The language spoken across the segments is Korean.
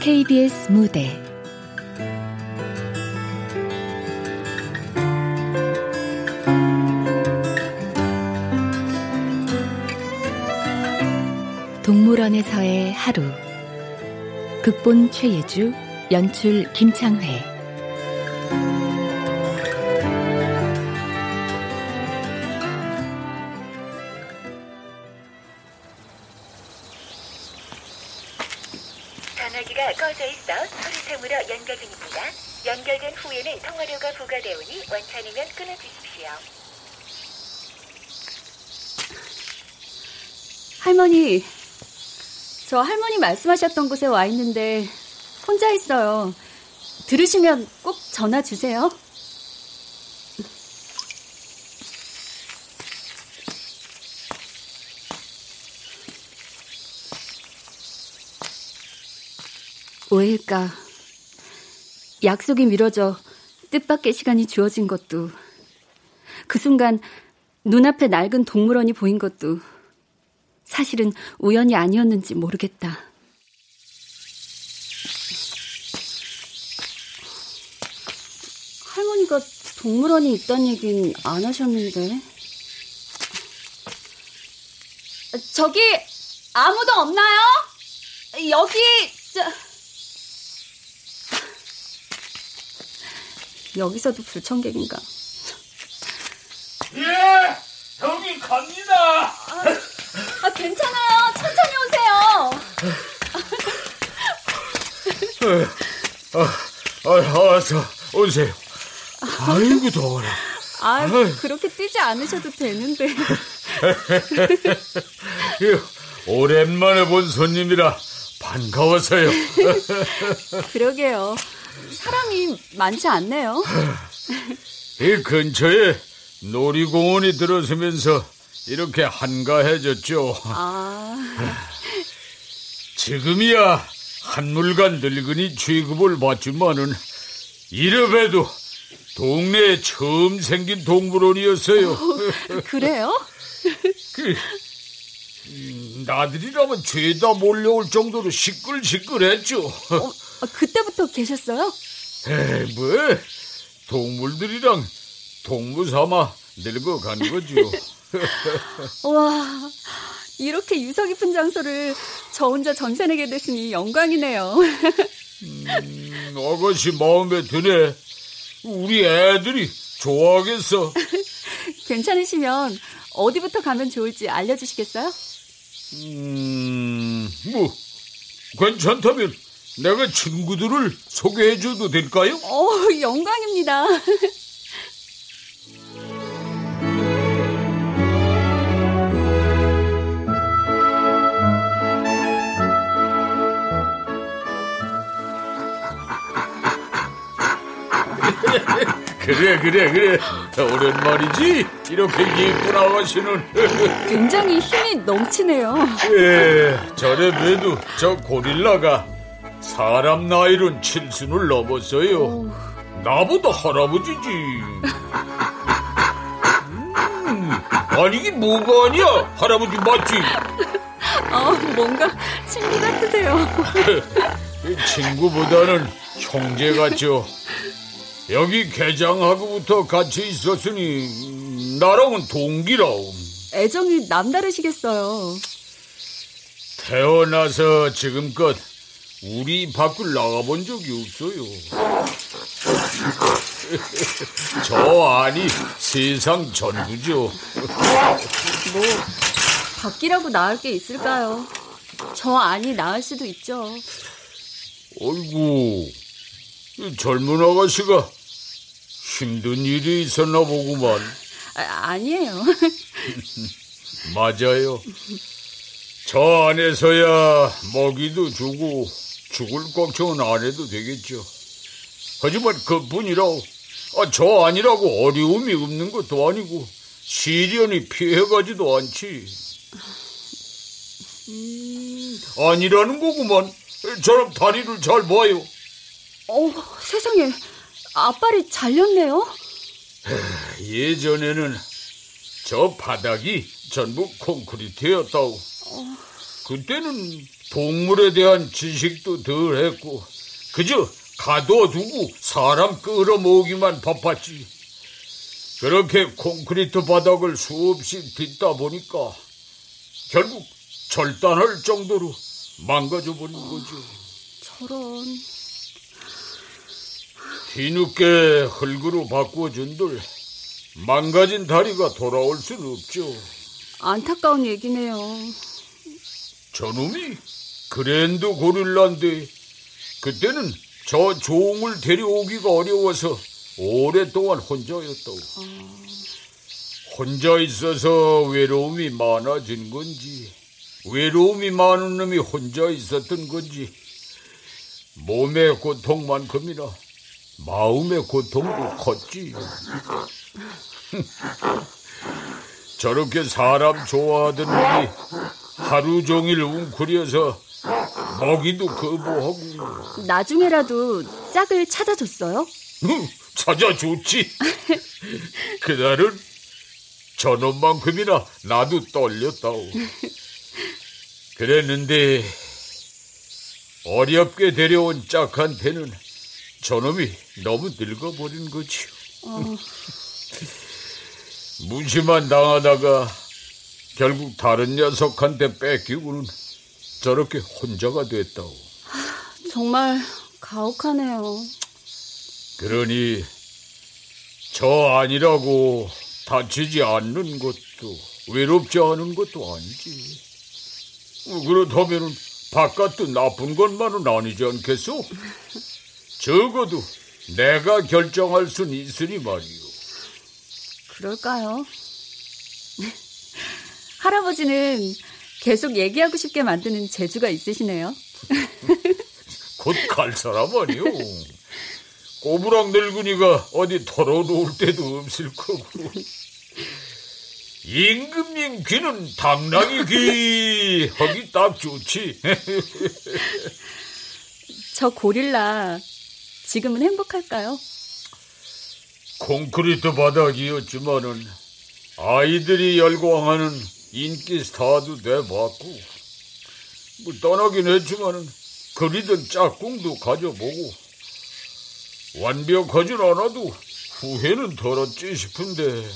KBS 무대 동물원에서의 하루. 극본 최예주, 연출 김창회. 연결된 후에는 통화료가 부과되오니 원찮으면 끊어주십시오. 할머니, 저 할머니 말씀하셨던 곳에 와 있는데 혼자 있어요. 들으시면 꼭 전화 주세요. 왜일까? 약속이 미뤄져 뜻밖의 시간이 주어진 것도, 그 순간 눈앞에 낡은 동물원이 보인 것도 사실은 우연이 아니었는지 모르겠다. 할머니가 동물원이 있다는 얘기는 안 하셨는데. 저기 아무도 없나요? 여기... 여기서도 불청객인가? 예! 형님 갑니다! 괜찮아요. 천천히 오세요. 알았어. 오세요. 아이고, 더워라. 그렇게 뛰지 않으셔도 되는데. 오랜만에 본 손님이라 반가워서요. 그러게요. 사람이 많지 않네요. 이 근처에 놀이공원이 들어서면서 이렇게 한가해졌죠. 지금이야 한물간 늙은이 취급을 받지만은 이래봬도 동네에 처음 생긴 동물원이었어요. 그래요? 나들이라면 죄다 몰려올 정도로 시끌시끌했죠. 그때부터 계셨어요? 에이, 뭐 동물들이랑 동무삼아 늙어간 거죠. 와, 이렇게 유서 깊은 장소를 저 혼자 전세 내게 됐으니 영광이네요. 아가씨 마음에 드네. 우리 애들이 좋아하겠어. 괜찮으시면 어디부터 가면 좋을지 알려주시겠어요? 뭐 괜찮다면 내가 친구들을 소개해줘도 될까요? 영광입니다. 그래. 오랜만이지? 이렇게 예쁜 아가씨는. 굉장히 힘이 넘치네요. 예, 전에 봬도 저 고릴라가 사람 나이론 7순을 넘었어요. 오. 나보다 할아버지지. 아니 이게 뭐가 아니야? 할아버지 맞지? 뭔가 친구 같으세요. 친구보다는 형제 같죠. 여기 개장하고부터 같이 있었으니 나랑은 동기라고. 애정이 남다르시겠어요. 태어나서 지금껏 우리 밖을 나가본 적이 없어요. 저 안이 세상 전부죠. 뭐 밖이라고 나을 게 있을까요? 저 안이 나을 수도 있죠. 어이구, 젊은 아가씨가 힘든 일이 있었나 보구만. 아니에요. 맞아요. 저 안에서야 먹이도 주고 죽을 걱정은 안 해도 되겠죠. 하지만 그뿐이라 저 아니라고 어려움이 없는 것도 아니고 시련이 피해가지도 않지. 아니라는 거구만. 저랑 다리를 잘 봐요. 세상에, 앞발이 잘렸네요. 예전에는 저 바닥이 전부 콘크리트였다고. 그때는 동물에 대한 지식도 덜 했고 그저 가둬두고 사람 끌어모으기만 바빴지. 그렇게 콘크리트 바닥을 수없이 딛다 보니까 결국 절단할 정도로 망가져버린 거죠. 저런... 뒤늦게 흙으로 바꿔준들 망가진 다리가 돌아올 순 없죠. 안타까운 얘기네요. 저놈이 그랜드 고릴라인데 그때는 저 종을 데려오기가 어려워서 오랫동안 혼자였다고. 혼자 있어서 외로움이 많아진 건지 외로움이 많은 놈이 혼자 있었던 건지 몸의 고통만큼이나 마음의 고통도 컸지. 저렇게 사람 좋아하던 놈이 하루 종일 웅크려서 먹이도 거부하고. 나중에라도 짝을 찾아줬어요? 응, 찾아줬지. 그날은 저놈만큼이나 나도 떨렸다고. 그랬는데 어렵게 데려온 짝한테는 저놈이 너무 늙어버린 거지요. 무시만 당하다가 결국 다른 녀석한테 뺏기고는 저렇게 혼자가 됐다고. 정말 가혹하네요. 그러니 저 아니라고 다치지 않는 것도 외롭지 않은 것도 아니지. 그렇다면 바깥도 나쁜 것만은 아니지 않겠소? 적어도 내가 결정할 순 있으니 말이오. 그럴까요? 할아버지는 계속 얘기하고 싶게 만드는 재주가 있으시네요. 곧 갈 사람 아니오. 꼬부랑 늙은이가 어디 털어놓을 데도 없을 거고. 임금님 귀는 당나귀 귀 하기 딱 좋지. 저 고릴라 지금은 행복할까요? 콘크리트 바닥이었지만은 아이들이 열광하는 인기 스타도 돼봤고 뭐 떠나긴 했지만은 그리던 짝꿍도 가져보고 완벽하진 않아도 후회는 덜었지 싶은데.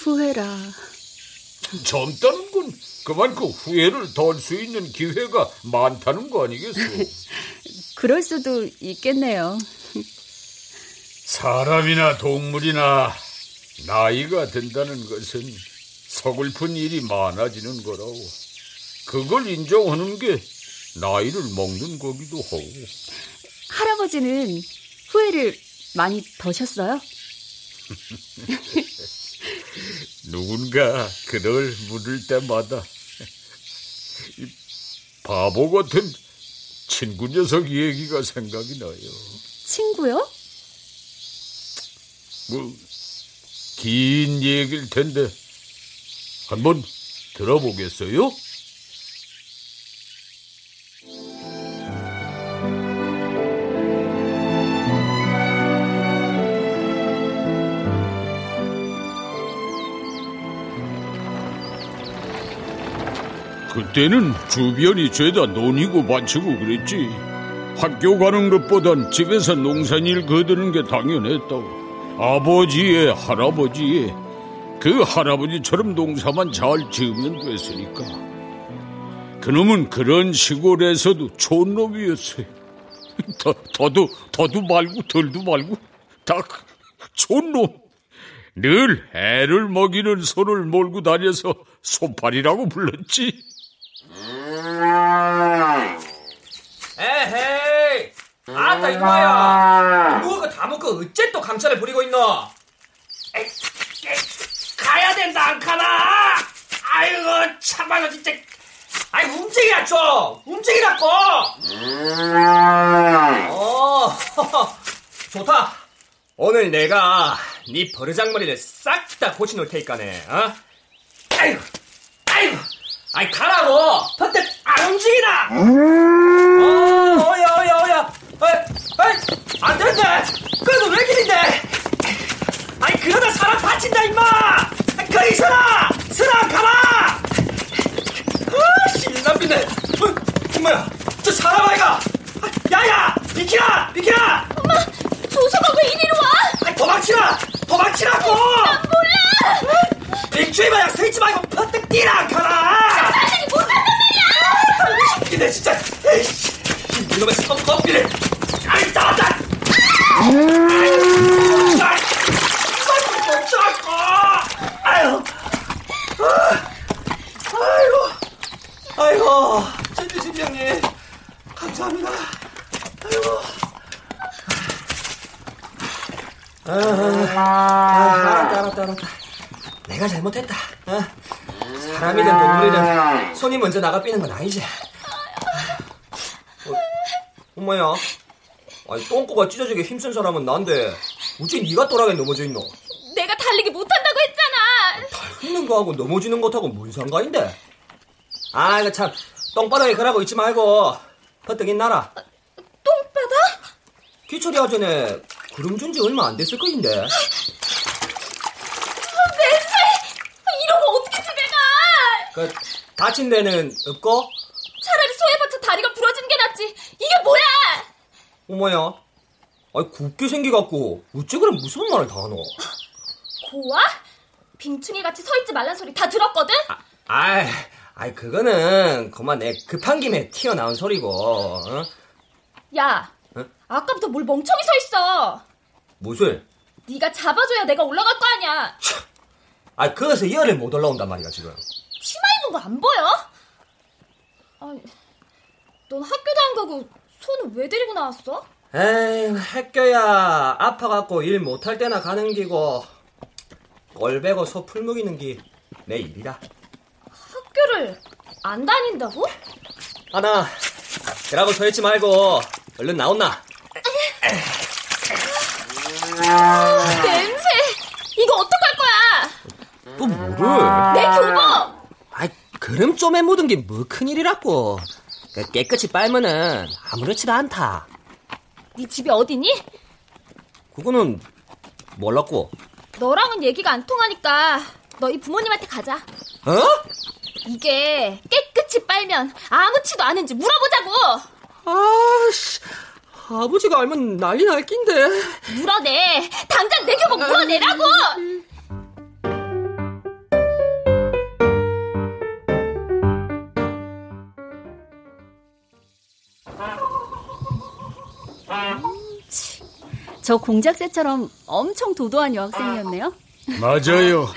후회라. 젊다는 건 그만큼 후회를 덜 수 있는 기회가 많다는 거 아니겠소? 그럴 수도 있겠네요. 사람이나 동물이나 나이가 든다는 것은 서글픈 일이 많아지는 거라고. 그걸 인정하는 게 나이를 먹는 거기도 하고. 할아버지는 후회를 많이 더셨어요? 누군가 그를 물을 때마다 이 바보 같은 친구 녀석 얘기가 생각이 나요. 친구요? 뭐 긴 얘기일 텐데 한번 들어보겠어요? 그때는 주변이 죄다 논이고 밭이고 그랬지. 학교 가는 것보단 집에서 농산일 거드는 게 당연했다고. 아버지의 할아버지의 그 할아버지처럼 농사만 잘 지으면 됐으니까. 그놈은 그런 시골에서도 좋은 놈이었어요. 더도 말고 덜도 말고 다 좋은 놈. 늘 애를 먹이는 소를 몰고 다녀서 소팔이라고 불렀지. 에헤이, 아따 이마야, 누가 다 먹고 어째 또 강찬을 부리고 있노? 가야 된다 안 가나? 아이고 참말로 진짜 아이 움직이라 좀 움직이라고. 어 좋다. 오늘 내가 네 버르장머리를 싹 다 고치놓을 테니까네. 어? 아이고 아이고 아이 가라고. 버뜩 안 움직이나. 어야 안 되는데. 그래도 왜 길인데. 아이 그러다 사람 다친다 임마. 거기 서라 서라 가라. 신남빈네. 엄마야 저 사람 아이가. 야야 비키라 비키라. 엄마 조서방 왜 이리로 와. 아이 도망치라 도망치라고. 난 몰라. 일주일 마냥 서 있지 말고 퍼뜩 뛰라 가라. 자신이 못한단 말이야. 아, 미치겠네 진짜. 에이씨 이놈의 성커피를. 아이 나왔다. 아유, 아이고, 진주진주 형님, 감사합니다. 아이고, 알았다. 내가 잘못했다. 어? 사람이든 동물이든 손이 먼저 나가 삐는 건 아니지. 엄마야, 아니 똥꼬가 찢어지게 힘쓴 사람은 난데 어째 네가 또라게 넘어져 있노? 내가 달리기 못한다고 했잖아. 달리는 거하고 넘어지는 것하고 뭔 상관인데? 아, 이거 참 똥바닥에 그러고 있지 말고 퍼뜩 있나라. 똥바닥? 기철이 하전에 구름 준 지 얼마 안 됐을 거인데. 냄새! 이러고 어떻게 집에 가? 그 다친 데는 없고? 차라리 소해봤자 다리가 부러진 게 낫지. 이게 뭐야? 어머야, 아이 곱게 생기갖고 어째 그래 무슨 말을 다 하노? 고아? 빙충이같이 서있지 말란 소리 다 들었거든? 아이 그거는 그만 내 급한 김에 튀어나온 소리고. 어? 야 어? 아까부터 뭘 멍청이 서있어. 무슨? 네가 잡아줘야 내가 올라갈 거 아니야. 아이 그래서 이 열을 못 올라온단 말이야 지금. 치마 입은 거 안 보여? 아니 넌 학교도 안 가고 손은 왜 데리고 나왔어? 에이 학교야 아파갖고 일 못할 때나 가는 기고 꼴 베고 소 풀먹이는 게 내 일이다. 학교를 안 다닌다고? 하나 그러고 서 있지 말고 얼른 나온나. 냄새 이거 어떡할 거야. 또 뭐를? 내 교복. 아이 그름점에 묻은 게 뭐 큰일이라고. 깨끗이 빨면은 아무렇지도 않다. 네 집이 어디니? 그거는 몰랐고. 너랑은 얘기가 안 통하니까 너희 부모님한테 가자. 어? 이게 깨끗이 빨면 아무치도 않은지 물어보자고. 아씨 아버지가 알면 난리 날 낀데. 물어내. 당장 내 교복 물어내라고. 저 공작새처럼 엄청 도도한 여학생이었네요. 맞아요.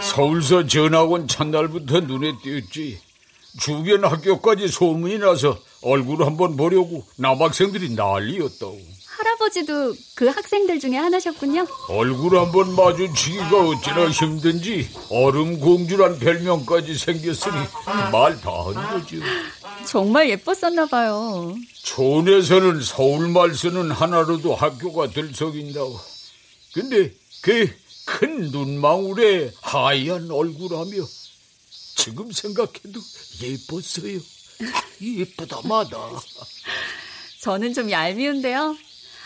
서울서 전학 온 첫날부터 눈에 띄었지. 주변 학교까지 소문이 나서 얼굴 한번 보려고 남학생들이 난리였다고. 할아버지도 그 학생들 중에 하나셨군요. 얼굴 한번 마주치기가 어찌나 힘든지 얼음공주란 별명까지 생겼으니 말 다 한 거죠. 정말 예뻤었나 봐요. 촌에서는 서울말 쓰는 하나로도 학교가 들썩인다고. 근데 그 큰 눈망울에 하얀 얼굴하며 지금 생각해도 예뻤어요. 예쁘다마다. 저는 좀 얄미운데요.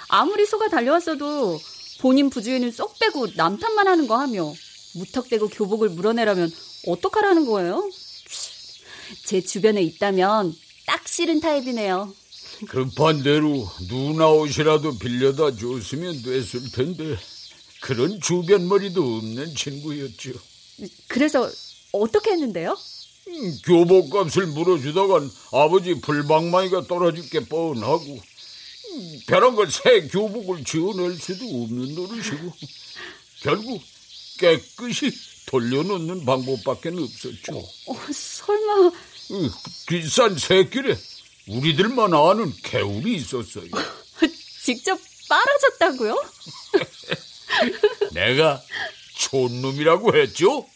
아무리 소가 달려왔어도 본인 부주의는 쏙 빼고 남탓만 하는 거 하며 무턱대고 교복을 물어내라면 어떡하라는 거예요? 제 주변에 있다면 딱 싫은 타입이네요. 급한 대로 누나 옷이라도 빌려다 줬으면 됐을 텐데 그런 주변머리도 없는 친구였죠. 그래서 어떻게 했는데요? 교복값을 물어주다간 아버지 불방망이가 떨어질 게 뻔하고 별한 걸 새 교복을 지어낼 수도 없는 노릇이고 결국 깨끗이 돌려놓는 방법밖에 없었죠. 설마... 뒷산 새길에 우리들만 아는 개울이 있었어요. 직접 빨아졌다고요? 내가 촌놈이라고 했죠?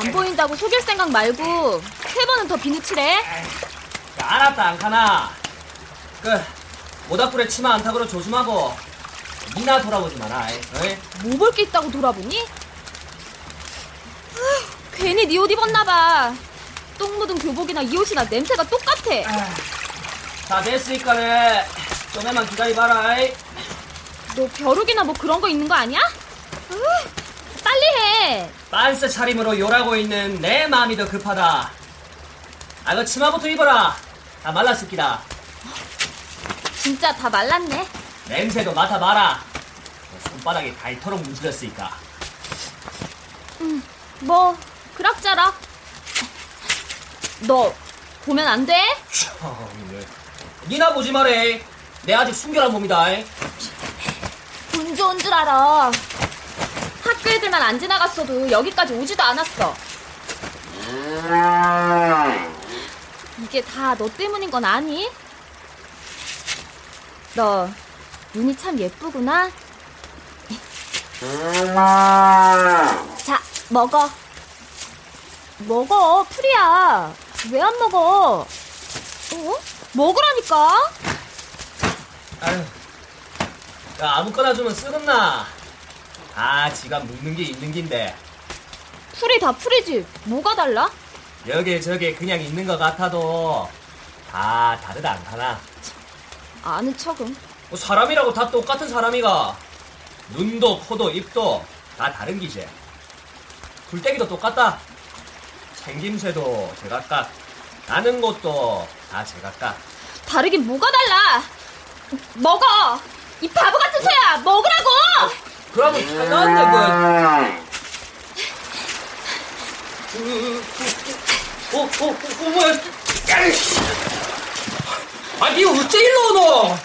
안 보인다고 속일 생각 말고 세 번은 더 비누칠해. 알았다 안카나. 그 모닥불에 치마 안 타고로 조심하고 니나 돌아보지 마라. 뭐 볼 게 있다고 돌아보니? 괜히 네 옷 입었나봐. 똥 묻은 교복이나 이 옷이나 냄새가 똑같아. 다 됐으니까는 좀 애만 기다려봐라. 너 벼룩이나 뭐 그런 거 있는 거 아니야? 빨리 해. 반스 차림으로 요라고 있는 내 마음이 더 급하다. 아, 너 치마부터 입어라. 다 말랐습니다. 진짜 다 말랐네. 냄새도 맡아봐라. 손바닥이 닳도록 문질렀으니까. 뭐 그럭저럭. 너 보면 안 돼? 니나 보지 말해. 내 아직 순결한 몸이다. 운 좋은 줄 알아. 학교 애들만 안 지나갔어도 여기까지 오지도 않았어. 이게 다 너 때문인 건 아니? 너 눈이 참 예쁘구나. 자, 먹어. 먹어, 풀이야. 왜 안 먹어? 어? 먹으라니까. 아유, 야, 아무거나 주면 쓰겄나? 아, 지가 묵는 게 있는 긴데. 풀이 다 풀이지. 뭐가 달라? 여기저기 그냥 있는 것 같아도 다 다르다 않다나. 아는 척은? 사람이라고 다 똑같은 사람이가. 눈도 코도 입도 다 다른 기제. 굴때기도 똑같다. 생김새도 제각각. 아는 것도 다 제각각. 다르긴 뭐가 달라. 먹어. 이 바보 같은 소야. 먹으라고. 그러면 잘나왔네. 뭐야. 아, 니가 어째 일로 너?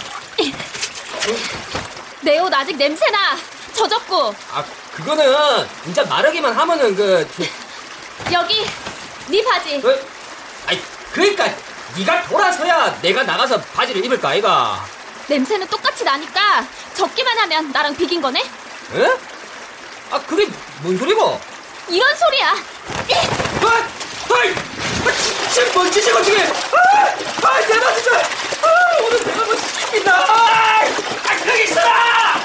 내 옷 아직 냄새나. 젖었고. 아, 그거는 이제 마르기만 하면은 여기 네 바지. 아니, 그러니까 네가 돌아서야 내가 나가서 바지를 입을까 아이가. 냄새는 똑같이 나니까 젖기만 하면 나랑 비긴 거네? 에? 아, 그게 뭔 소리고? 이런 소리야. 지금 멋지시고 지금. 대박 진짜. 오늘 내가 뭐 씹힌다. 거기 쓰라.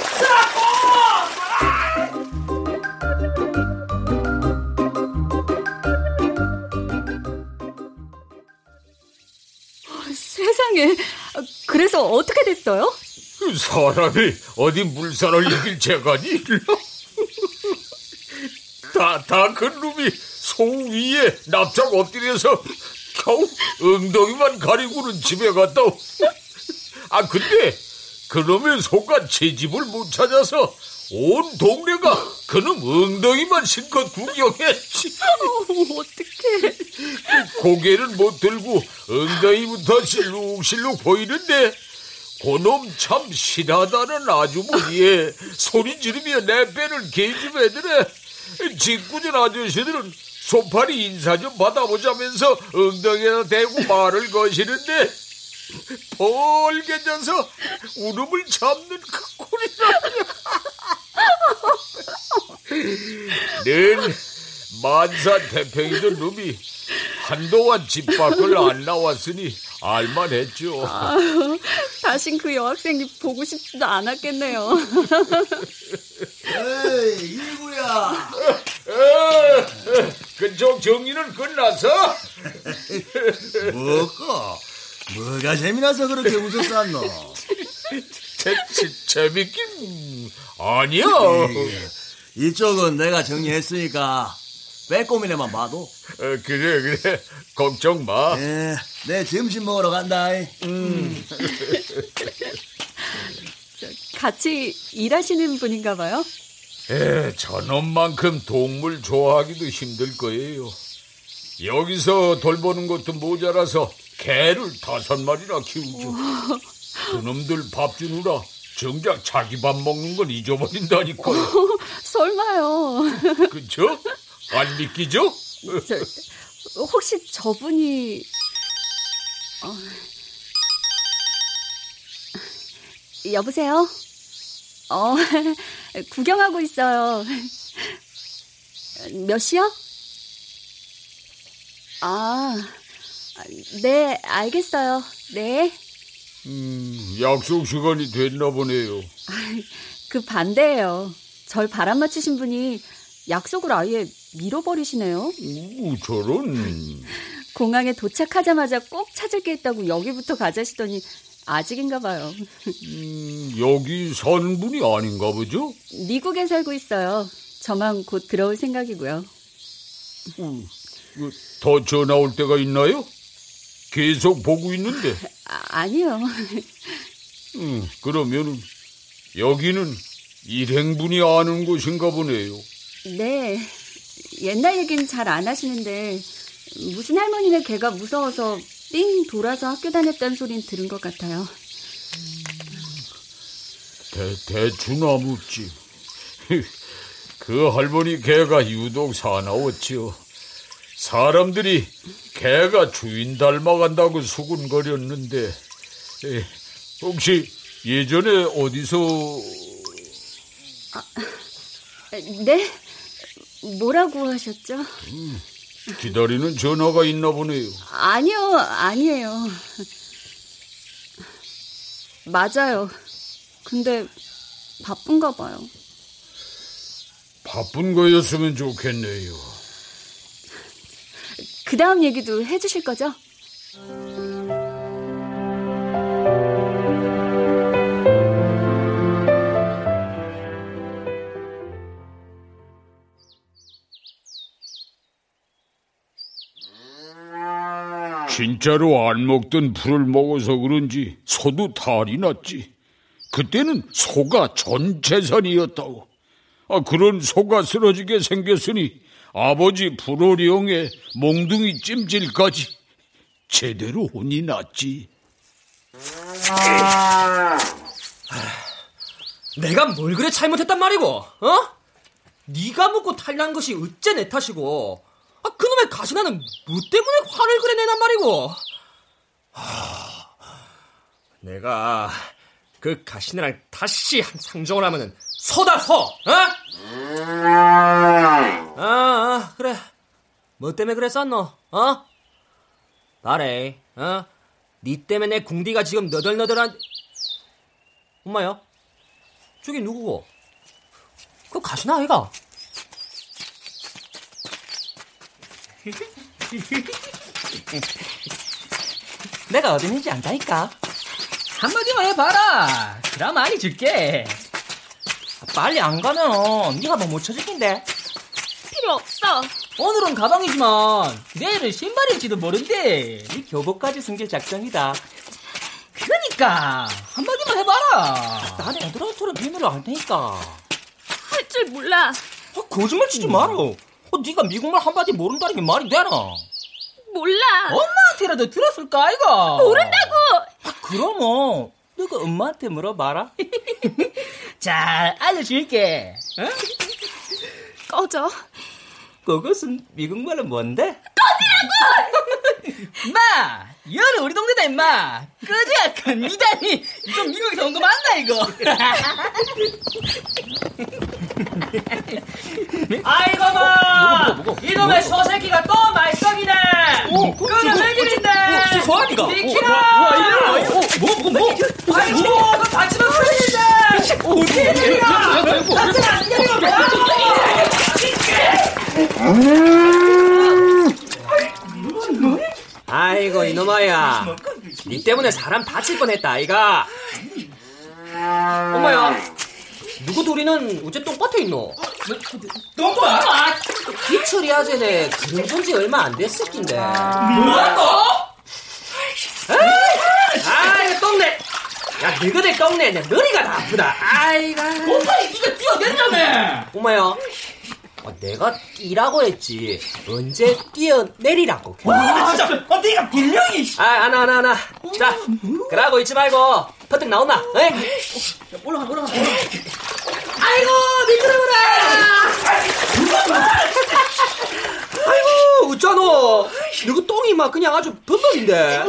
쓰라고. 세상에. 그래서 어떻게 됐어요? 사람이 어디 물살을 이길 재간이. 다 그 놈이 소우 위에 납작 엎드려서 겨우 엉덩이만 가리고는 집에 갔다. 아, 근데 그놈의 소가 제 집을 못 찾아서 온 동네가 그놈 엉덩이만 실컷 구경했지. 어떡해. 고개는 못 들고 엉덩이부터 실룩실룩 보이는데 그놈 참 실하다는 아주머니에 소리 지르며 내 뼈를 개집애들에 짓궂은 아저씨들은 손팔이 인사 좀 받아보자면서 엉덩이에다 대고 말을 거시는데 벌게 져서 울음을 참는 그 꼴이라니. 늘 만사태평이던 놈이 한동안 집 밖을 안 나왔으니 알만했죠. 아유, 다신 그 여학생이 보고 싶지도 않았겠네요. 에이, 일구야. 그쪽 정리는 끝났어? 뭐가 재미나서 그렇게 웃었었노? 재밌긴 아니야. 이쪽은 내가 정리했으니까 빼꼼이네만 봐도. 그래 걱정 마. 내 점심 먹으러 간다. 같이 일하시는 분인가 봐요? 저놈만큼 동물 좋아하기도 힘들 거예요. 여기서 돌보는 것도 모자라서 개를 5마리나 키우죠. 그놈들 밥 주느라 정작 자기 밥 먹는 건 잊어버린다니까요. 설마요. 그쵸? 안 믿기죠? 혹시 저분이... 여보세요? 구경하고 있어요. 몇 시요? 아, 네, 알겠어요. 네. 약속 시간이 됐나 보네요. 그 반대예요. 절 바람 맞추신 분이 약속을 아예 밀어버리시네요. 오, 저런. 공항에 도착하자마자 꼭 찾을 게 있다고 여기부터 가자시더니 아직인가 봐요. 여기 사는 분이 아닌가 보죠? 미국에 살고 있어요. 저만 곧 들어올 생각이고요. 더 전화 올 때가 있나요? 계속 보고 있는데. 아니요. 그러면 여기는 일행분이 아는 곳인가 보네요. 네. 옛날 얘기는 잘 안 하시는데 무슨 할머니네 개가 무서워서 삥 돌아서 학교 다녔다는 소린 들은 것 같아요. 대추나무집. 그 할머니 개가 유독 사나웠지요. 사람들이 개가 주인 닮아간다고 수군거렸는데. 혹시 예전에 어디서... 네? 뭐라고 하셨죠? 기다리는 전화가 있나 보네요. 아니요, 아니에요. 맞아요. 근데 바쁜가 봐요. 바쁜 거였으면 좋겠네요. 그 다음 얘기도 해주실 거죠? 진짜로 안 먹던 풀을 먹어서 그런지 소도 탈이 났지. 그때는 소가 전 재산이었다고. 아, 그런 소가 쓰러지게 생겼으니 아버지 불호령에 몽둥이 찜질까지 제대로 혼이 났지. 내가 뭘 그래 잘못했단 말이고, 어? 네가 먹고 탈난 것이 어째 내 탓이고, 아, 그놈의 가시나는 뭐 때문에 화를 그래 내단 말이고. 내가 그 가시나랑 다시 한 상종을 하면은 소다 소, 어? 아, 그래. 뭐 때문에 그랬었노, 어? 말해, 어? 니 때문에 내 궁디가 지금 너덜너덜한. 엄마야, 저기 누구고? 그 가시나 아이가? 내가 어디 있는지 안다니까. 한마디만 해봐라. 그럼 많이 줄게. 빨리 안 가면 네가 뭐 못 쳐줄 텐데. 필요 없어. 오늘은 가방이지만 내일은 신발일지도 모른대. 네 교복까지 숨길 작정이다. 그러니까 한마디만 해봐라. 나는 애들한테는 비밀을 안 테니까. 할 줄 몰라. 아, 거짓말 치지 마라. 네가 미국말 한마디 모른다는 게 말이 되나? 몰라. 엄마한테라도 들었을까 아이가? 모른다고. 아, 그럼 너가 엄마한테 물어봐라. 잘 알려줄게. 어? 꺼져. 그것은 미국말은 뭔데? 꺼지라고! 마! 여는 우리 동네다 임마. 꺼져야 갑니다니. 이거 미국에서 온 거 맞나 이거? 아이고 뭐 이놈의 소새끼가 또 말썽이네. 끄는 새끼인데 소아니가 니키라 뭐 아이고 너 다치면 소리인데 니키라 나한테 안 내려 니키라. 아이고 이놈아야, 니 때문에 사람 다칠 뻔했다 아이가. 엄마야, 누구 도리는 어째 똥밭에 있노? 똥밭? 기철이 아재네. 그런 존재 얼마 안 됐을 낀데. 뭐하노? 아이고 똥내. 야, 너희들 똥내. 내 머리가 다 아프다. 아이고. 똥밭이 니가 뛰어내냐며. 엄마야, 내가 뛰라고 했지. 언제 뛰어내리라고. 와, 진짜. 네가 분명히. 아, 하나. 자, 그러고 있지 말고 퍼뜩 나온나. 올라가. 아이고, 미끄러워라. 아이고, 웃자노. 너그 똥이 막 그냥 아주 범벅인데.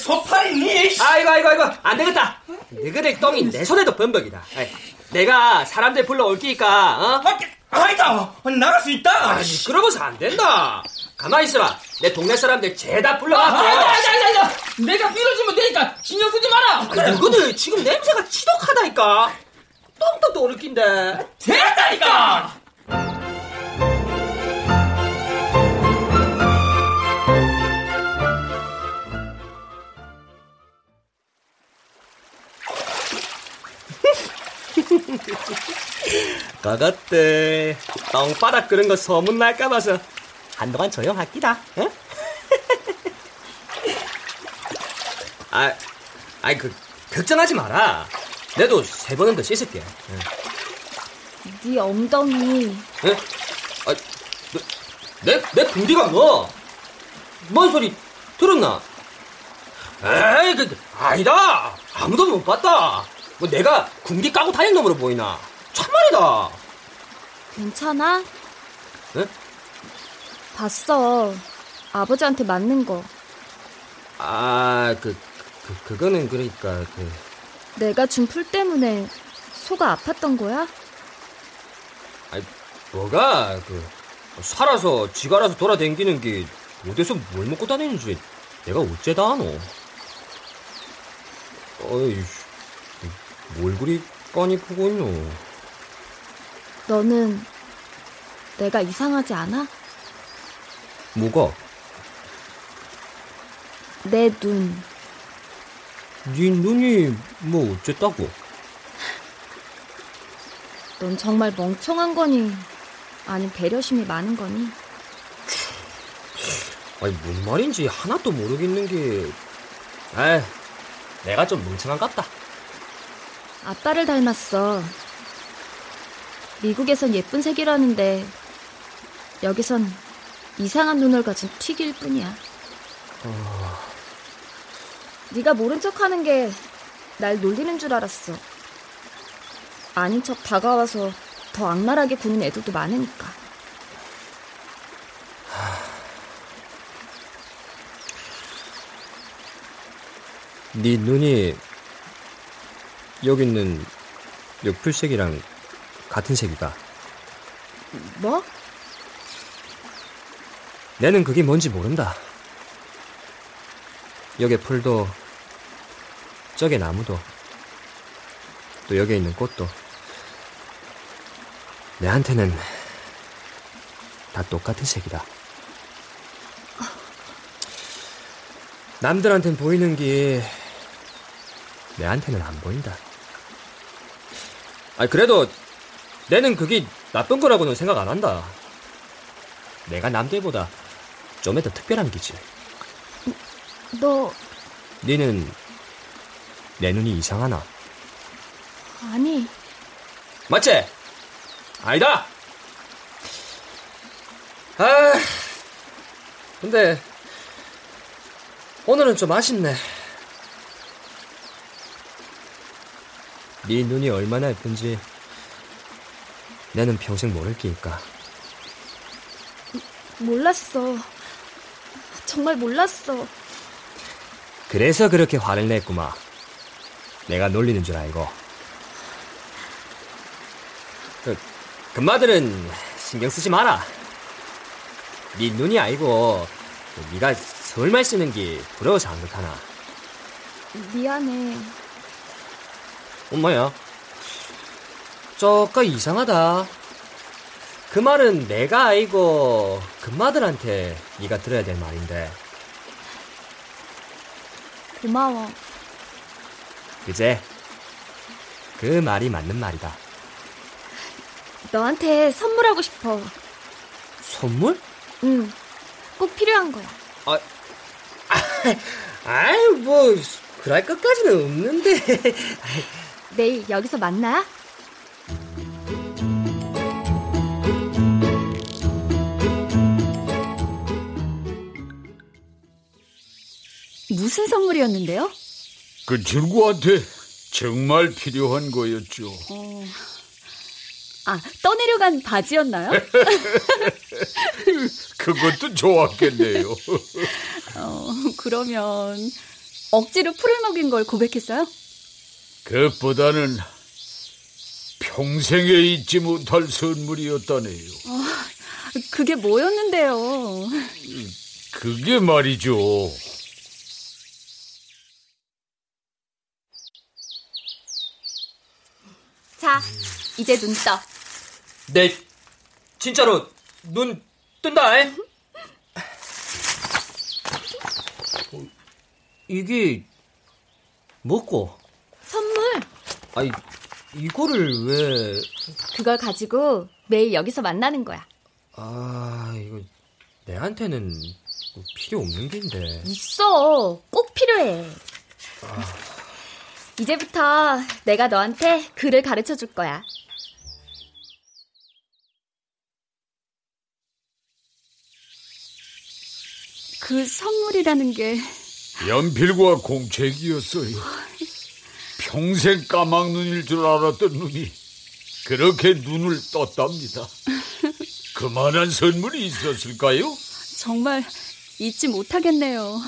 소파리니. 아이고. 안 되겠다. 너그들 똥이 내 손에도 범벅이다. 내가 사람들 불러 올기니까, 어? 아이다, 나갈 수 있다. 아니, 그러고서 안 된다. 가만히 있어라. 내 동네 사람들 죄다 불러갖고. 아니다. 내가 빌어주면 되니까 신경 쓰지 마라. 그래. 너희들 지금 냄새가 지독하다니까. 똥떡도 오르낀데. 됐다니까. 그것들 똥바닥 끓은 거 소문날까 봐서 한동안 조용할기다. 응? 걱정하지 마라. 내도 세 번은 더 씻을게. 응. 네 엉덩이. 응? 내 군디가 뭐? 뭔 소리 들었나? 에이, 아니다. 아무도 못 봤다. 뭐 내가 군디 까고 다닌 놈으로 보이나? 참말이다. 괜찮아? 응? 봤어. 아버지한테 맞는 거. 그거는 그러니까 그. 내가 준 풀 때문에 소가 아팠던 거야? 아니 뭐가 그 살아서 지가 알아서 돌아다니는 게 어디서 뭘 먹고 다니는지 내가 어째다 하노? 어이 뭘 그리 깐이 크고 있노? 너는 내가 이상하지 않아? 뭐가? 내 눈. 네 눈이 뭐 어쨌다고? 넌 정말 멍청한 거니? 아니 배려심이 많은 거니? 아니 뭔 말인지 하나도 모르겠는 게. 에이, 내가 좀 멍청한 것 같다. 아빠를 닮았어. 미국에선 예쁜 색이라는데 여기선 이상한 눈을 가진 튀길 뿐이야. 네가 모른 척하는 게 날 놀리는 줄 알았어. 아닌 척 다가와서 더 악랄하게 구는 애들도 많으니까. 네 눈이 여기 있는 옆풀색이랑 같은 색이다. 뭐? 내는 그게 뭔지 모른다. 여기 풀도 저게 나무도 또 여기에 있는 꽃도 내한테는 다 똑같은 색이다. 남들한텐 보이는 게 내한테는 안 보인다. 아니 그래도 내는 그게 나쁜 거라고는 생각 안 한다. 내가 남들보다 좀에 더 특별한 기지. 너... 니는 내 눈이 이상하나? 아니... 맞지? 아니다! 아... 근데... 오늘은 좀 아쉽네. 네 눈이 얼마나 예쁜지 내는 평생 모를 끼니까. 몰랐어. 정말 몰랐어. 그래서 그렇게 화를 냈구만. 내가 놀리는 줄 알고. 금마들은 신경 쓰지 마라. 네 눈이 아니고 네가 설말 쓰는 게 부러워서 안 그렇다나. 미안해. 엄마야, 저까 이상하다. 그 말은 내가 아이고 금마들한테 네가 들어야 될 말인데. 고마워. 그제 그 말이 맞는 말이다. 너한테 선물하고 싶어. 선물? 응, 꼭 필요한 거야. 아이 뭐 그럴 것까지는 없는데. 내일 여기서 만나. 무슨 선물이었는데요? 그 친구한테 정말 필요한 거였죠. 떠내려간 바지였나요? 그것도 좋았겠네요. 그러면 억지로 풀을 먹인 걸 고백했어요? 그것보다는 평생에 잊지 못할 선물이었다네요. 그게 뭐였는데요? 그게 말이죠. 자, 이제 눈 떠. 네, 진짜로 눈 뜬다. 이게 뭐고? 선물. 아니, 이거를 왜... 그걸 가지고 매일 여기서 만나는 거야. 아, 이거 내한테는 필요 없는 긴데. 있어, 꼭 필요해. 아... 이제부터 내가 너한테 글을 가르쳐줄 거야. 그 선물이라는 게... 연필과 공책이었어요. 평생 까막눈 일 줄 알았던 눈이 그렇게 눈을 떴답니다. 그만한 선물이 있었을까요? 정말 잊지 못하겠네요.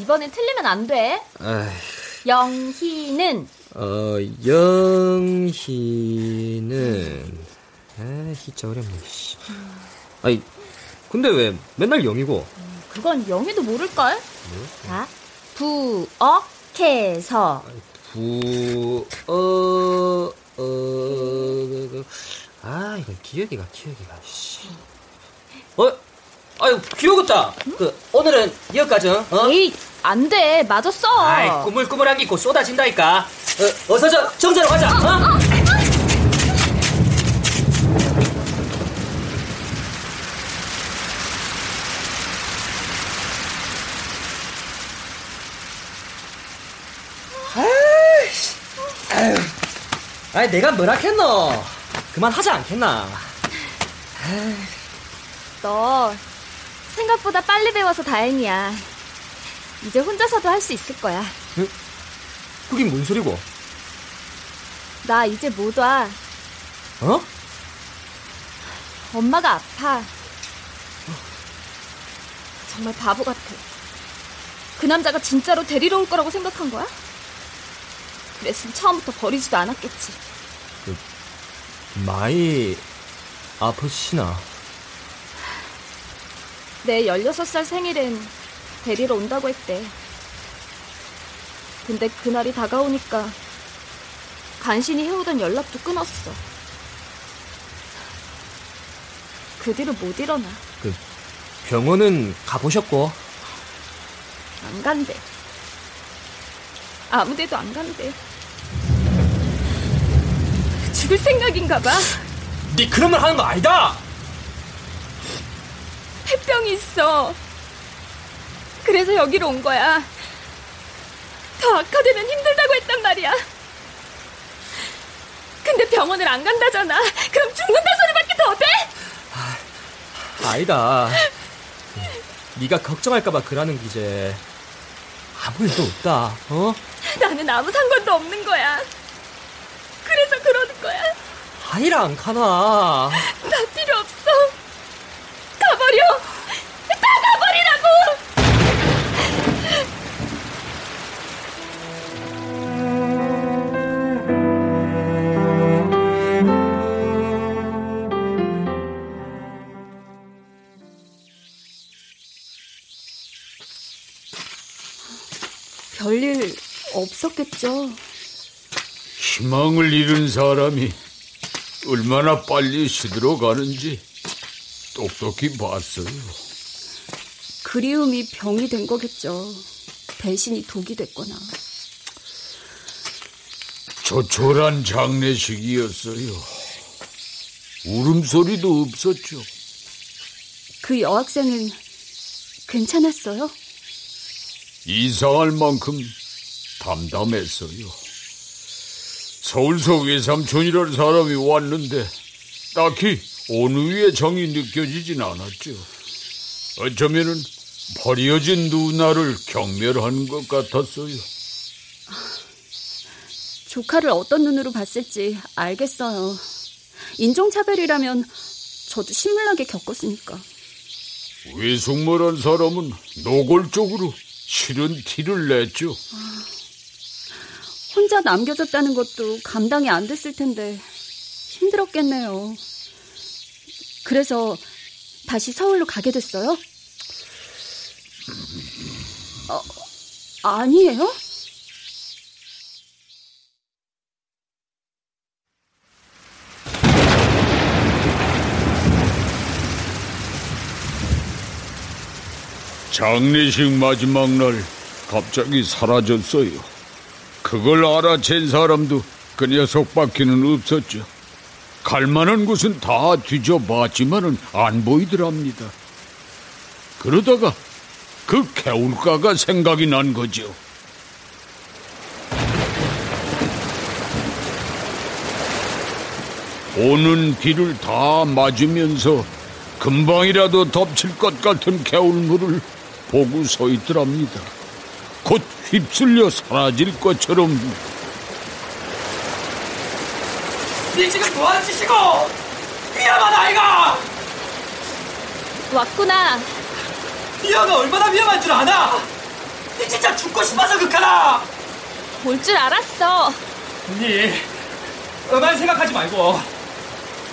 이번엔 틀리면 안 돼. 영희는 영희는 진짜 어렵네. 아니 근데 왜 맨날 영이고? 그건 영희도 모를걸? 자, 부엌에서. 이거 기억이가. 아유, 귀여웠다. 응? 오늘은 여기까지. 에이, 안 돼. 맞았어. 아이, 꾸물꾸물한 게 있고 쏟아진다니까. 어서 정자로 가자. 아이, 내가 뭐라 했노? 그만하지 않겠나? 너 생각보다 빨리 배워서 다행이야. 이제 혼자서도 할 수 있을 거야. 응? 그게 뭔 소리고? 나 이제 못 와. 어? 엄마가 아파. 정말 바보 같아. 그 남자가 진짜로 데리러 올 거라고 생각한 거야? 그랬으면 처음부터 버리지도 않았겠지. 많이 아프시나? 내 16살 생일엔 데리러 온다고 했대. 근데 그날이 다가오니까 간신히 해오던 연락도 끊었어. 그 뒤로 못 일어나. 병원은 가보셨고? 안 간대. 아무 데도 안 간대. 죽을 생각인가 봐. 네 그런 말 하는 거 아니다. 폐병이 있어. 그래서 여기로 온 거야. 더 악화되면 힘들다고 했단 말이야. 근데 병원을 안 간다잖아. 그럼 죽는다 소리밖에 더 돼? 아니다. 네가 걱정할까 봐 그러는 기제. 아무 일도 없다. 나는 아무 상관도 없는 거야. 그래서 그러는 거야. 아니라 안 가나. 나 필요 없어. 가버려. 다 가버리라고. 별일 없었겠죠. 희망을 잃은 사람이 얼마나 빨리 시들어가는지 똑똑히 봤어요. 그리움이 병이 된 거겠죠. 배신이 독이 됐거나. 조촐한 장례식이었어요. 울음소리도 없었죠. 그 여학생은 괜찮았어요? 이상할 만큼 담담했어요. 서울서 외삼촌이라는 사람이 왔는데 딱히 온우의 정이 느껴지진 않았죠. 어쩌면은 버려진 누나를 경멸하는 것 같았어요. 조카를 어떤 눈으로 봤을지 알겠어요. 인종차별이라면 저도 신물나게 겪었으니까. 위숙모란 사람은 노골적으로 싫은 티를 냈죠. 아, 혼자 남겨졌다는 것도 감당이 안 됐을 텐데 힘들었겠네요. 그래서 다시 서울로 가게 됐어요? 아니에요? 장례식 마지막 날 갑자기 사라졌어요. 그걸 알아챈 사람도 그 녀석밖에는 없었죠. 갈만한 곳은 다 뒤져봤지만은 안 보이더랍니다. 그러다가 그 개울가가 생각이 난 거죠. 오는 비를 다 맞으면서 금방이라도 덮칠 것 같은 개울물을 보고 서 있더랍니다. 곧 휩쓸려 사라질 것처럼. 니 지금 뭐하는 짓이고? 위험한 아이가! 왔구나. 이 아가 얼마나 위험한 줄 아나? 니 진짜 죽고 싶어서 극하나? 올 줄 알았어. 니 그만 생각하지 말고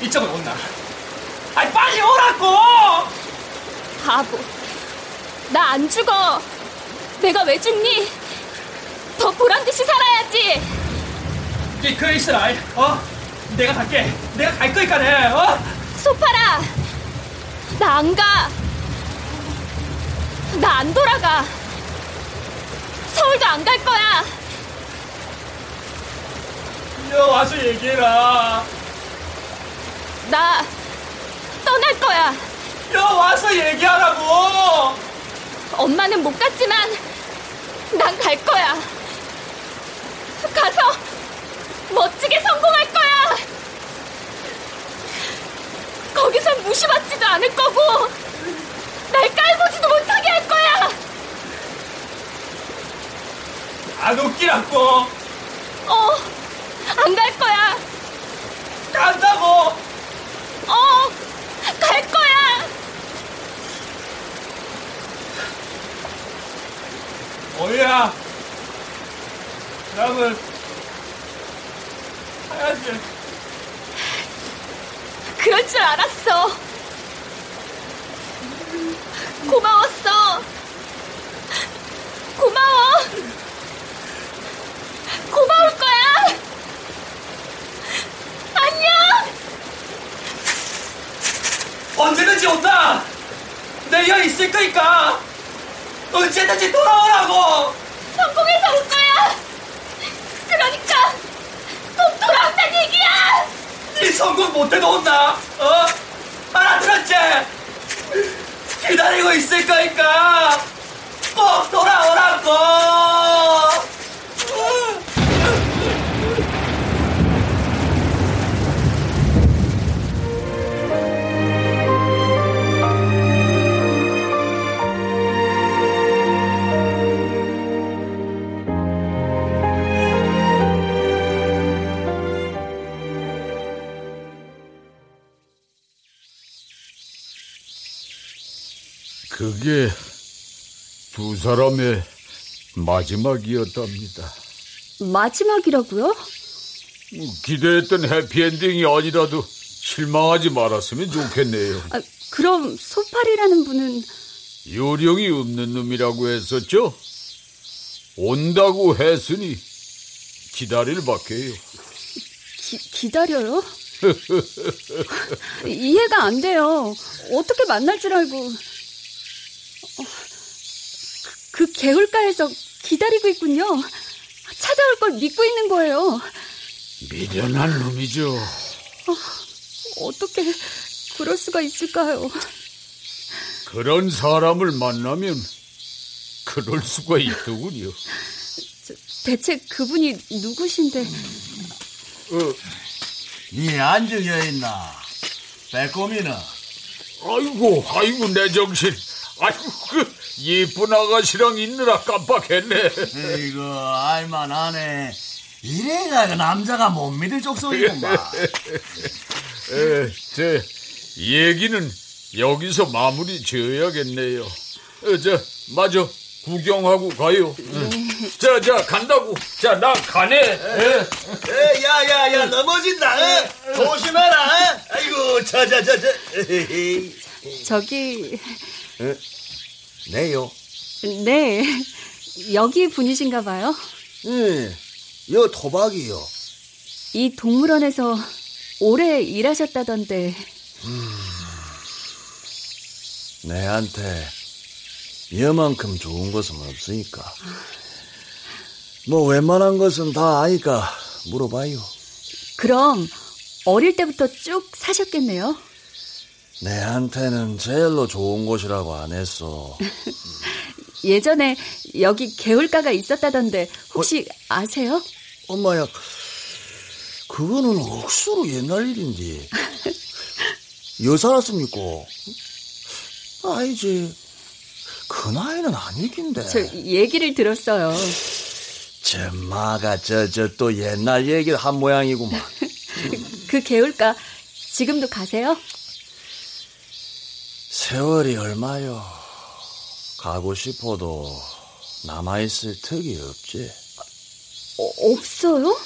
이쪽으로 온나. 아이 빨리 오라고! 바보, 나 안 죽어. 내가 왜 죽니? 더 보란듯이 살아야지. 니 그래 있으라. 어? 내가 갈게. 내가 갈 거니까네. 어? 소파라, 나 안 가. 나 안 돌아가. 서울도 안 갈 거야. 너 와서 얘기해라. 나 떠날 거야. 너 와서 얘기하라고. 엄마는 못 갔지만 난 갈 거야. 가서 멋지게 성공할 거야. 거기선 무시받지도 않을 거고 날 깔보지도 못하게 할 거야. 안 웃기라고. 어, 안 갈 거야. 간다고. 어, 갈 거야. 어이야, 남은 가야지. 그럴 줄 알았어. 고마웠어. 고마워. 고마울 거야. 안녕. 언제든지 온다. 내 여기 있을 거니까 언제든지 돌아오라고. 성공해서 올 거야. 그러니까 꼭 돌아온다는 얘기야. 네 성공 못해도 온다. 어? 알아들었지? 기다리고 있을 거니까 꼭 돌아오라고. 그게 두 사람의 마지막이었답니다. 마지막이라고요? 기대했던 해피엔딩이 아니라도 실망하지 말았으면 좋겠네요. 아, 그럼 소팔이라는 분은? 요령이 없는 놈이라고 했었죠? 온다고 했으니 기다릴 밖에요. 기다려요? 이해가 안 돼요. 어떻게 만날 줄 알고. 그 개울가에서 기다리고 있군요. 찾아올 걸 믿고 있는 거예요. 미련한 놈이죠. 어떻게 그럴 수가 있을까요? 그런 사람을 만나면 그럴 수가 있더군요. 대체 그분이 누구신데? 니 안 죽여있나? 빼꼼이는? 아이고 내 정신. 아이고, 그 예쁜 아가씨랑 있느라 깜빡했네. 이거 알만하네. 이래가 남자가 못 믿을 족속이구만. 제 얘기는 여기서 마무리 지어야겠네요. 저 맞아 구경하고 가요. 자 간다고. 자 나 가네. 야야야 넘어진다. 조심해라. 아이고 자자자자. 저기 네요. 네 여기 분이신가 봐요. 요 도박이요. 이 동물원에서 오래 일하셨다던데. 내한테 이만큼 좋은 것은 없으니까 뭐 웬만한 것은 다 아니까 물어봐요. 그럼 어릴 때부터 쭉 사셨겠네요. 내한테는 제일로 좋은 곳이라고 안 했어. 예전에 여기 개울가가 있었다던데 혹시 아세요? 엄마야 그거는 억수로 옛날 일인데. 여 살았습니까? 아니지 그 나이는 아니긴데. 저 얘기를 들었어요. 저 마가 저 또 옛날 얘기를 한 모양이구만. 그 개울가 지금도 가세요? 세월이 얼마요. 가고 싶어도 남아있을 턱이 없지. 없어요?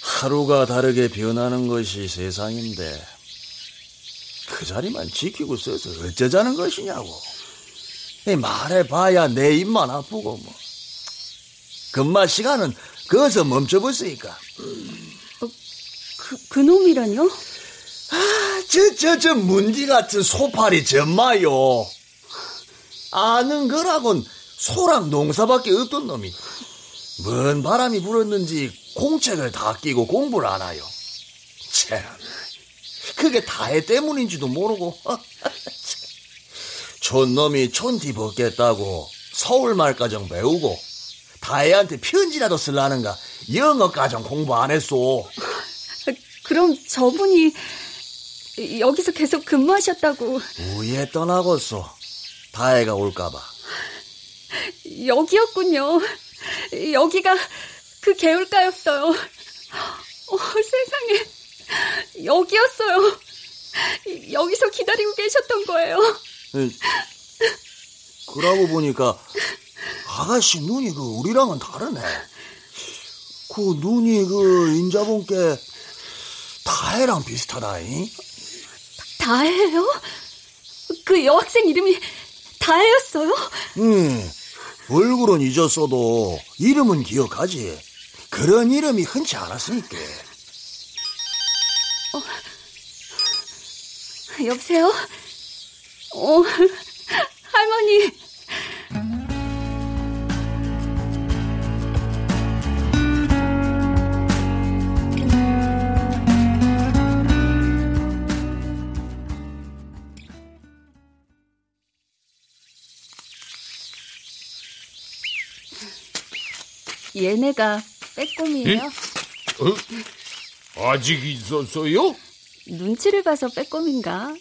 하루가 다르게 변하는 것이 세상인데 그 자리만 지키고 서서 어쩌자는 것이냐고. 말해봐야 내 입만 아프고 뭐. 근마 시간은 거기서 멈춰버렸으니까. 그놈이라뇨? 아, 저 문디 같은 소파리 전마요. 아는 거라곤 소랑 농사밖에 없던 놈이 뭔 바람이 불었는지 공책을 다 끼고 공부를 안 하요. 참 그게 다해 때문인지도 모르고. 촌놈이 촌티 벗겠다고 서울말과정 배우고 다해한테 편지라도 쓰려는가 영어과정 공부 안 했소. 그럼 저분이 여기서 계속 근무하셨다고. 우예 떠나겄소. 다해가 올까봐. 여기였군요. 여기가 그 개울가였어요. 세상에 여기였어요. 여기서 기다리고 계셨던 거예요. 그러고 보니까 아가씨 눈이 그 우리랑은 다르네. 그 눈이 그 인자본께 다혜랑 비슷하다잉. 다혜요? 그 여학생 이름이 다혜였어요? 얼굴은 잊었어도 이름은 기억하지. 그런 이름이 흔치 않았으니까. 여보세요? 할머니. 얘네가 빼꼼이에요? 아직 있었어요? 눈치를 봐서 빼꼼인가?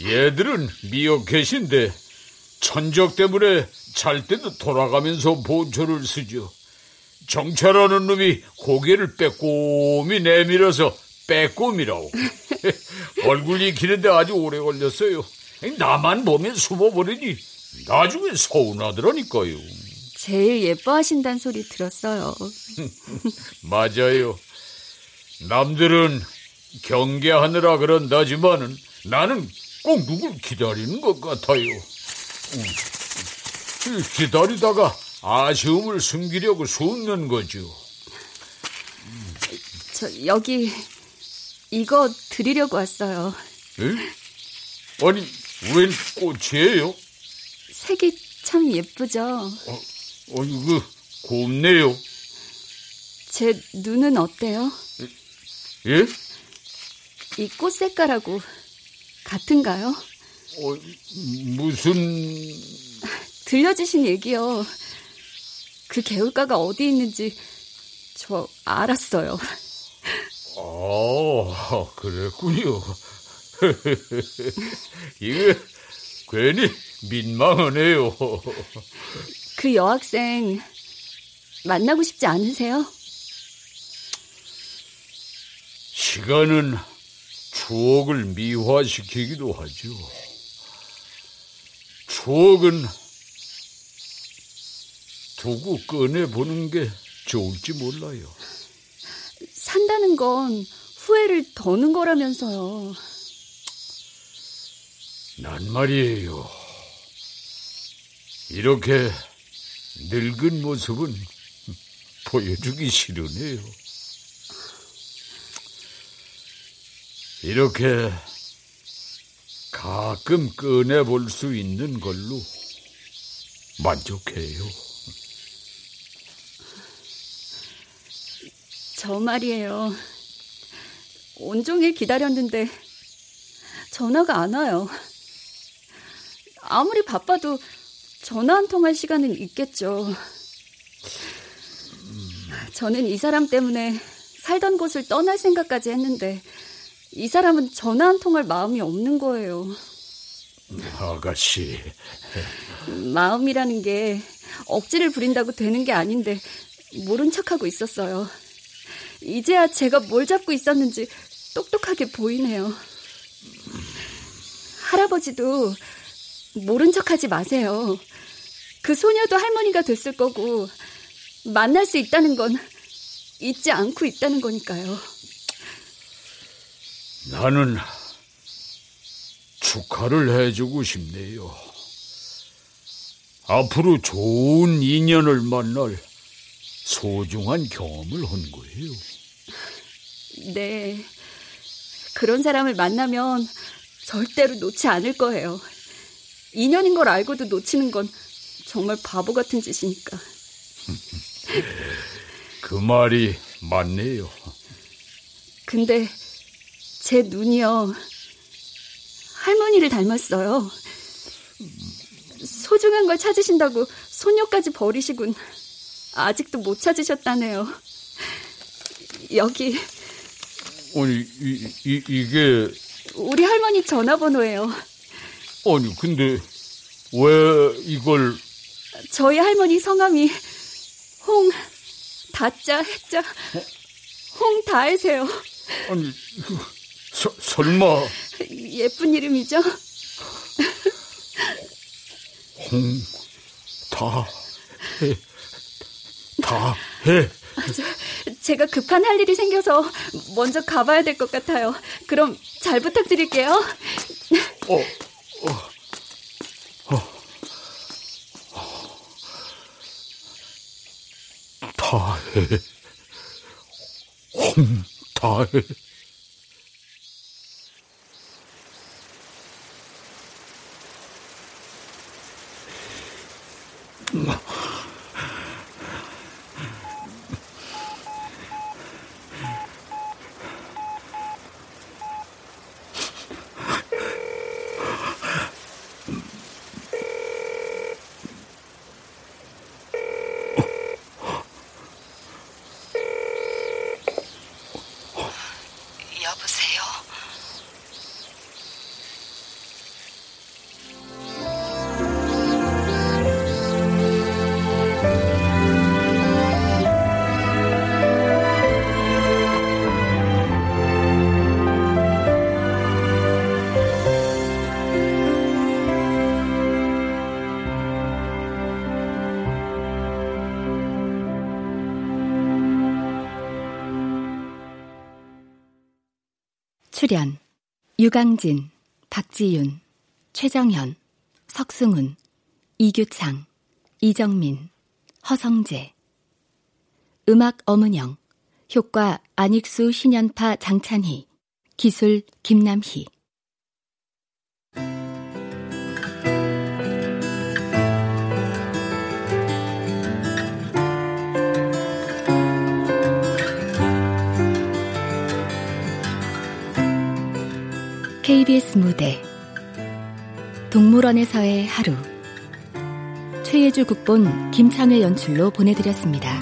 얘들은 미어캣인데 천적 때문에 잘 때도 돌아가면서 보초를 쓰죠. 정찰하는 놈이 고개를 빼꼼히 내밀어서 빼꼼이라고. 얼굴이 기는데 아주 오래 걸렸어요. 나만 보면 숨어버리니 나중에 서운하더라니까요. 제일 예뻐하신다는 소리 들었어요. 맞아요. 남들은 경계하느라 그런다지만은 나는 꼭 누굴 기다리는 것 같아요. 기다리다가 아쉬움을 숨기려고 숨는 거죠. 저 여기 이거 드리려고 왔어요. 에? 아니 웬 꽃이에요? 색이 참 예쁘죠. 이거 곱네요. 제 눈은 어때요? 예? 이 꽃 색깔하고 같은가요? 무슨... 들려주신 얘기요. 그 개울가가 어디 있는지 저 알았어요. 아, 그랬군요. 이게 괜히 민망하네요. 그 여학생 만나고 싶지 않으세요? 시간은 추억을 미화시키기도 하죠. 추억은 두고 꺼내보는 게 좋을지 몰라요. 산다는 건 후회를 더는 거라면서요. 난 말이에요. 이렇게 늙은 모습은 보여주기 싫으네요. 이렇게 가끔 꺼내볼 수 있는 걸로 만족해요. 저 말이에요. 온종일 기다렸는데 전화가 안 와요. 아무리 바빠도 전화 한 통 할 시간은 있겠죠. 저는 이 사람 때문에 살던 곳을 떠날 생각까지 했는데 이 사람은 전화 한 통 할 마음이 없는 거예요. 아가씨. 마음이라는 게 억지를 부린다고 되는 게 아닌데 모른 척하고 있었어요. 이제야 제가 뭘 잡고 있었는지 똑똑하게 보이네요. 할아버지도 모른 척하지 마세요. 그 소녀도 할머니가 됐을 거고 만날 수 있다는 건 잊지 않고 있다는 거니까요. 나는 축하를 해주고 싶네요. 앞으로 좋은 인연을 만날 소중한 경험을 한 거예요. 네, 그런 사람을 만나면 절대로 놓지 않을 거예요. 인연인 걸 알고도 놓치는 건 정말 바보 같은 짓이니까. 그 말이 맞네요. 근데 제 눈이요, 할머니를 닮았어요. 소중한 걸 찾으신다고 소녀까지 버리시군 아직도 못 찾으셨다네요. 여기. 아니, 이게 우리 할머니 전화번호예요. 아니, 근데 왜 이걸? 저희 할머니 성함이 홍, 다자, 해자, 홍다혜세요. 아니, 설마. 예쁜 이름이죠? 홍, 다, 해, 다, 해. 제가 급한 할 일이 생겨서 먼저 가봐야 될 것 같아요. 그럼 잘 부탁드릴게요. 다해, 홍다해. 출연 유강진, 박지윤, 최정현, 석승훈, 이규창, 이정민, 허성재. 음악 엄은영, 효과 안익수, 신연파, 장찬희, 기술 김남희. KBS 무대 동물원에서의 하루, 최예주 극본, 김창회 연출로 보내드렸습니다.